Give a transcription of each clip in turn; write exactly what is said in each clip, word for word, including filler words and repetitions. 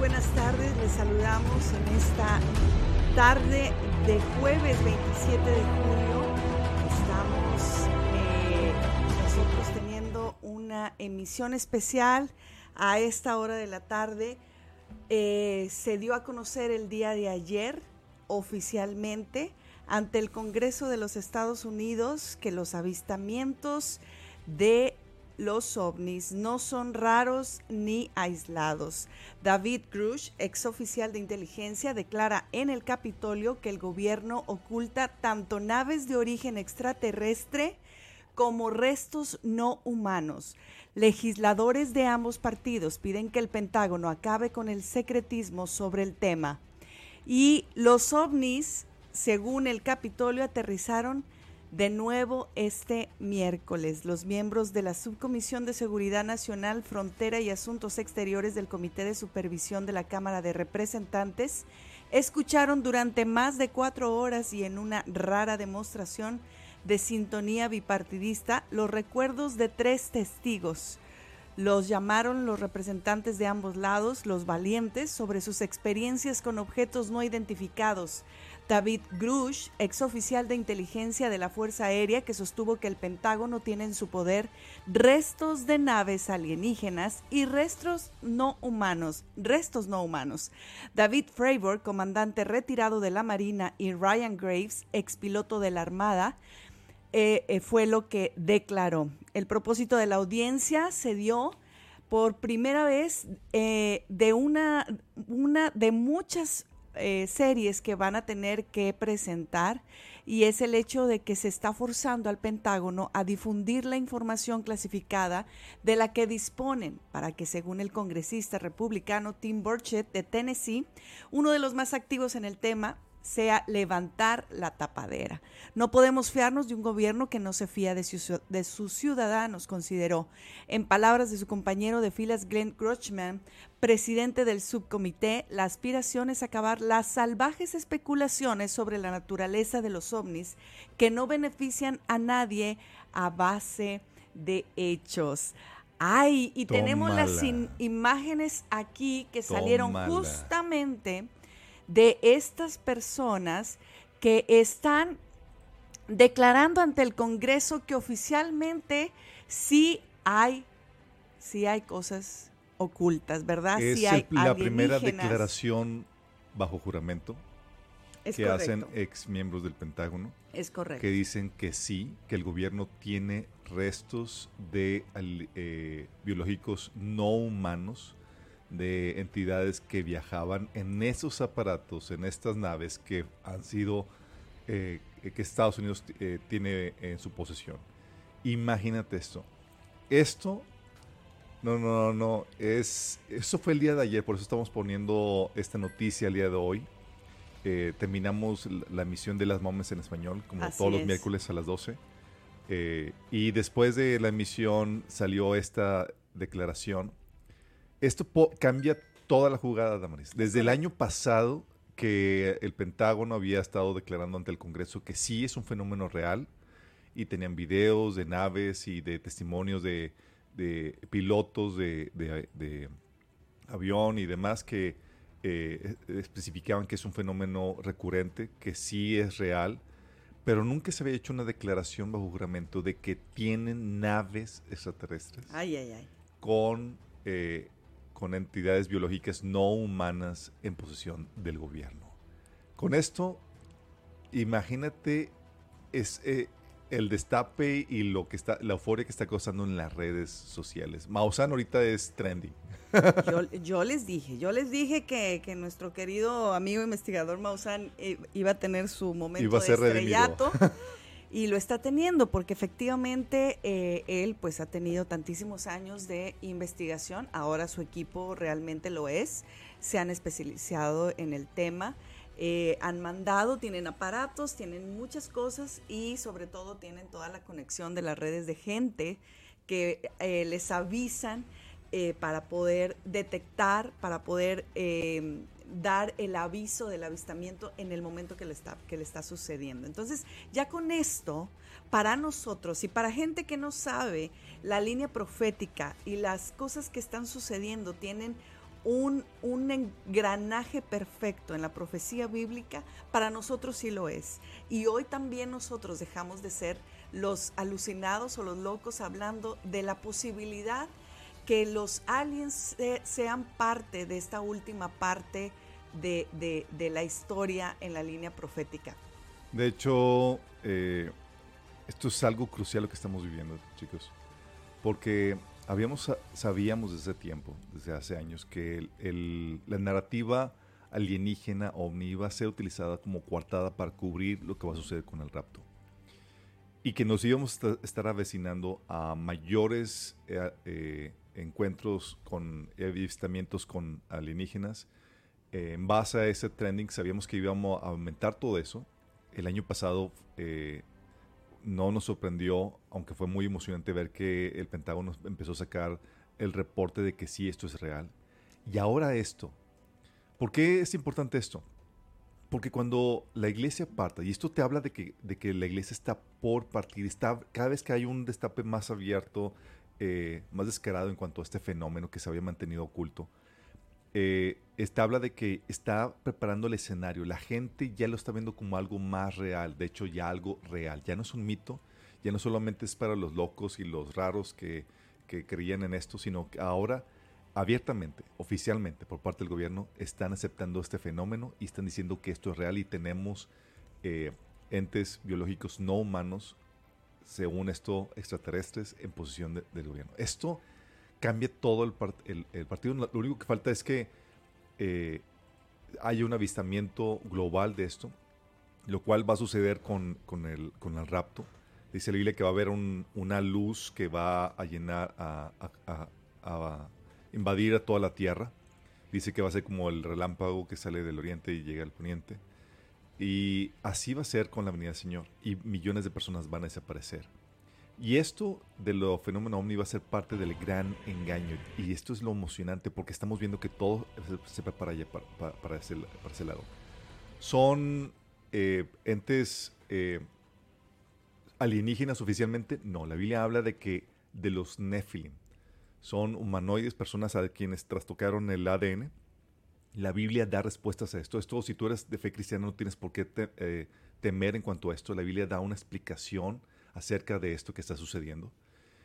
buenas tardes, les saludamos en esta tarde de jueves veintisiete de julio. Estamos eh, nosotros teniendo una emisión especial a esta hora de la tarde. Eh, se dio a conocer el día de ayer oficialmente ante el Congreso de los Estados Unidos que los avistamientos de los ovnis no son raros ni aislados. David Grusch, exoficial de inteligencia, declara en el Capitolio que el gobierno oculta tanto naves de origen extraterrestre como restos no humanos. Legisladores de ambos partidos piden que el Pentágono acabe con el secretismo sobre el tema. Y los ovnis, según el Capitolio, aterrizaron de nuevo este miércoles. Los miembros de la Subcomisión de Seguridad Nacional, Frontera y Asuntos Exteriores del Comité de Supervisión de la Cámara de Representantes escucharon durante más de cuatro horas y en una rara demostración de sintonía bipartidista los recuerdos de tres testigos. Los llamaron los representantes de ambos lados, los valientes, sobre sus experiencias con objetos no identificados. David Grusch, exoficial de inteligencia de la Fuerza Aérea, que sostuvo que el Pentágono tiene en su poder restos de naves alienígenas y restos no humanos. Restos no humanos. David Fravor, comandante retirado de la Marina, y Ryan Graves, expiloto de la Armada, eh, eh, fue lo que declaró. El propósito de la audiencia se dio por primera vez eh, de una, una de muchas Eh, series que van a tener que presentar, y es el hecho de que se está forzando al Pentágono a difundir la información clasificada de la que disponen para que, según el congresista republicano Tim Burchett de Tennessee, uno de los más activos en el tema, sea levantar la tapadera. No podemos fiarnos de un gobierno que no se fía de, su, de sus ciudadanos, consideró. En palabras de su compañero de filas Glenn Grochman, presidente del subcomité, la aspiración es acabar las salvajes especulaciones sobre la naturaleza de los ovnis que no benefician a nadie a base de hechos. Ay, y Tómala. Tenemos las in- imágenes aquí que Tómala. salieron justamente de estas personas que están declarando ante el Congreso que oficialmente sí hay, sí hay cosas ocultas, ¿verdad? Es sí hay el, la primera declaración bajo juramento es que correcto. hacen ex miembros del Pentágono. Es correcto. Que dicen que sí, que el gobierno tiene restos de eh, biológicos no humanos, de entidades que viajaban en esos aparatos, en estas naves que han sido, eh, que Estados Unidos eh, tiene en su posesión. Imagínate esto. Esto, no, no, no, no, es, eso fue el día de ayer, por eso estamos poniendo esta noticia el día de hoy. Eh, terminamos la emisión de Las Mames en Español, como Así todos es. los miércoles a las doce. Eh, y después de la emisión salió esta declaración. Esto po- cambia toda la jugada, Damaris. Desde el año pasado que el Pentágono había estado declarando ante el Congreso que sí es un fenómeno real, y tenían videos de naves y de testimonios de, de pilotos de, de, de avión y demás que eh, especificaban que es un fenómeno recurrente, que sí es real, pero nunca se había hecho una declaración bajo juramento de que tienen naves extraterrestres ay, ay, ay. con... Eh, con entidades biológicas no humanas en posesión del gobierno. Con esto, imagínate es, eh, el destape y lo que está, la euforia que está causando en las redes sociales. Maussan ahorita es trending. Yo, yo les dije, yo les dije que, que nuestro querido amigo investigador Maussan iba a tener su momento iba a ser de estrellato. Redimido. Y lo está teniendo porque efectivamente eh, él pues ha tenido tantísimos años de investigación, ahora su equipo realmente lo es, se han especializado en el tema, eh, han mandado, tienen aparatos, tienen muchas cosas y sobre todo tienen toda la conexión de las redes de gente que eh, les avisan eh, para poder detectar, para poder eh, dar el aviso del avistamiento en el momento que le está, que le está sucediendo. Entonces, ya con esto, para nosotros y para gente que no sabe, la línea profética y las cosas que están sucediendo tienen un, un engranaje perfecto en la profecía bíblica, para nosotros sí lo es. Y hoy también nosotros dejamos de ser los alucinados o los locos hablando de la posibilidad que los aliens se, sean parte de esta última parte de, de, de la historia en la línea profética. De hecho, eh, esto es algo crucial lo que estamos viviendo, chicos, porque habíamos, sabíamos desde hace tiempo, desde hace años, que el, el, la narrativa alienígena ovni iba a ser utilizada como coartada para cubrir lo que va a suceder con el rapto. Y que nos íbamos a estar avecinando a mayores eh, eh, encuentros con avistamientos con alienígenas. Eh, en base a ese trending sabíamos que íbamos a aumentar todo eso. El año pasado eh, no nos sorprendió, aunque fue muy emocionante ver que el Pentágono empezó a sacar el reporte de que sí, esto es real. Y ahora esto. ¿Por qué es importante esto? Porque cuando la iglesia parta, y esto te habla de que, de que la iglesia está por partir, está, cada vez que hay un destape más abierto, eh, más descarado en cuanto a este fenómeno que se había mantenido oculto, eh, esta habla de que está preparando el escenario. La gente ya lo está viendo como algo más real, de hecho ya algo real, ya no es un mito, ya no solamente es para los locos y los raros que, que creían en esto, sino que ahora abiertamente, oficialmente, por parte del gobierno, están aceptando este fenómeno y están diciendo que esto es real y tenemos eh, entes biológicos no humanos, según esto, extraterrestres, en posesión de, del gobierno. Esto cambia todo el, part- el, el partido. Lo único que falta es que eh, haya un avistamiento global de esto, lo cual va a suceder con, con, el, con el rapto. Dice la Biblia que va a haber un, una luz que va a llenar a... a, a, a invadir a toda la tierra. Dice que va a ser como el relámpago que sale del oriente y llega al poniente. Y así va a ser con la venida del Señor. Y millones de personas van a desaparecer. Y esto de lo fenómeno ovni va a ser parte del gran engaño. Y esto es lo emocionante porque estamos viendo que todo se prepara ya para, para, para, ese, para ese lado. Son eh, entes eh, alienígenas oficialmente. No, la Biblia habla de que de los Nephilim. Son humanoides, personas a quienes trastocaron el A D N. La Biblia da respuestas a esto. Esto, si tú eres de fe cristiana, no tienes por qué te, eh, temer en cuanto a esto. La Biblia da una explicación acerca de esto que está sucediendo.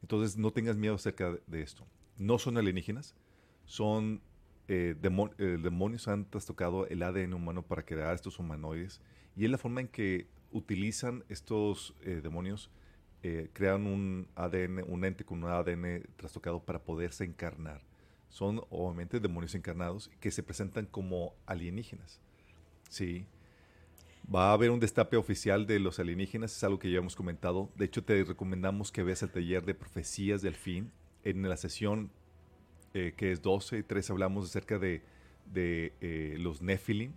Entonces, no tengas miedo acerca de esto. No son alienígenas. Son eh, demon- eh, demonios han trastocado el A D N humano para crear estos humanoides. Y es la forma en que utilizan estos eh, demonios. Eh, crean un A D N, un ente con un A D N trastocado para poderse encarnar. Son obviamente demonios encarnados que se presentan como alienígenas. Sí. Va a haber un destape oficial de los alienígenas, es algo que ya hemos comentado. De hecho, te recomendamos que veas el taller de Profecías del Fin. En la sesión eh, que es doce y trece hablamos acerca de, de eh, los Nephilim.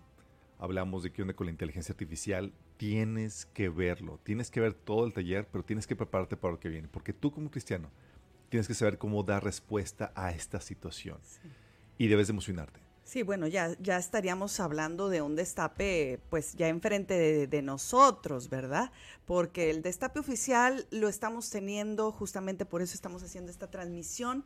Hablamos de qué onda con la inteligencia artificial. Tienes que verlo, tienes que ver todo el taller, pero tienes que prepararte para lo que viene. Porque tú como cristiano tienes que saber cómo dar respuesta a esta situación. Sí. Y debes de emocionarte. Sí, bueno, ya, ya estaríamos hablando de un destape, pues ya enfrente de, de nosotros, ¿verdad? Porque el destape oficial lo estamos teniendo, justamente por eso estamos haciendo esta transmisión.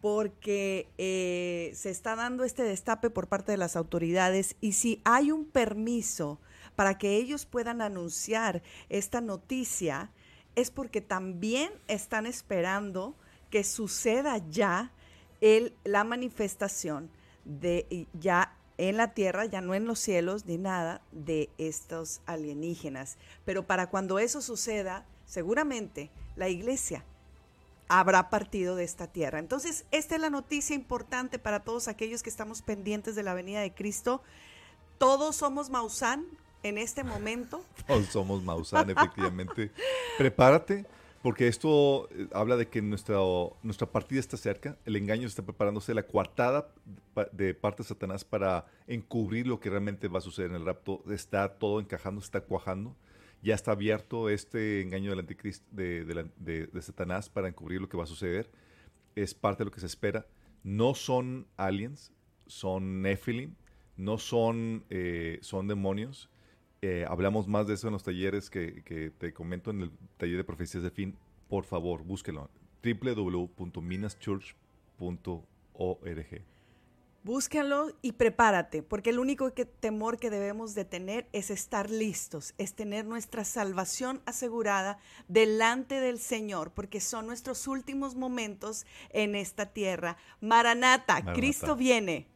Porque eh, se está dando este destape por parte de las autoridades y si hay un permiso para que ellos puedan anunciar esta noticia es porque también están esperando que suceda ya el, la manifestación de ya en la tierra, ya no en los cielos ni nada de estos alienígenas. Pero para cuando eso suceda, seguramente la iglesia habrá partido de esta tierra. Entonces, esta es la noticia importante para todos aquellos que estamos pendientes de la venida de Cristo. Todos somos Maussan en este momento. Todos somos Maussan, efectivamente. Prepárate, porque esto habla de que nuestra, nuestra partida está cerca. El engaño está preparándose, la coartada de parte de Satanás para encubrir lo que realmente va a suceder en el rapto. Está todo encajando, está cuajando. Ya está abierto este engaño del anticristo, de, de, de, de Satanás para encubrir lo que va a suceder. Es parte de lo que se espera. No son aliens, son Nephilim, no son, eh, son demonios. Eh, hablamos más de eso en los talleres que, que te comento en el taller de Profecías del Fin. Por favor, búsquelo. doble u doble u doble u punto minaschurch punto org. Búscalo y prepárate, porque el único que, temor que debemos de tener es estar listos, es tener nuestra salvación asegurada delante del Señor, porque son nuestros últimos momentos en esta tierra. Maranata, Maranata. Cristo viene.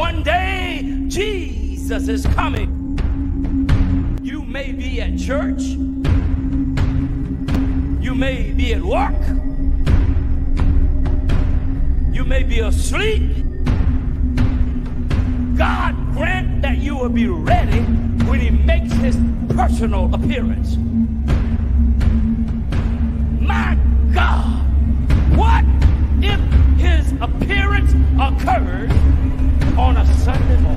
One day Jesus is coming. You may be at church. You may be at work. You may be asleep. God grant that you will be ready when He makes His personal appearance. My God, what if His appearance occurs on a Sunday morning?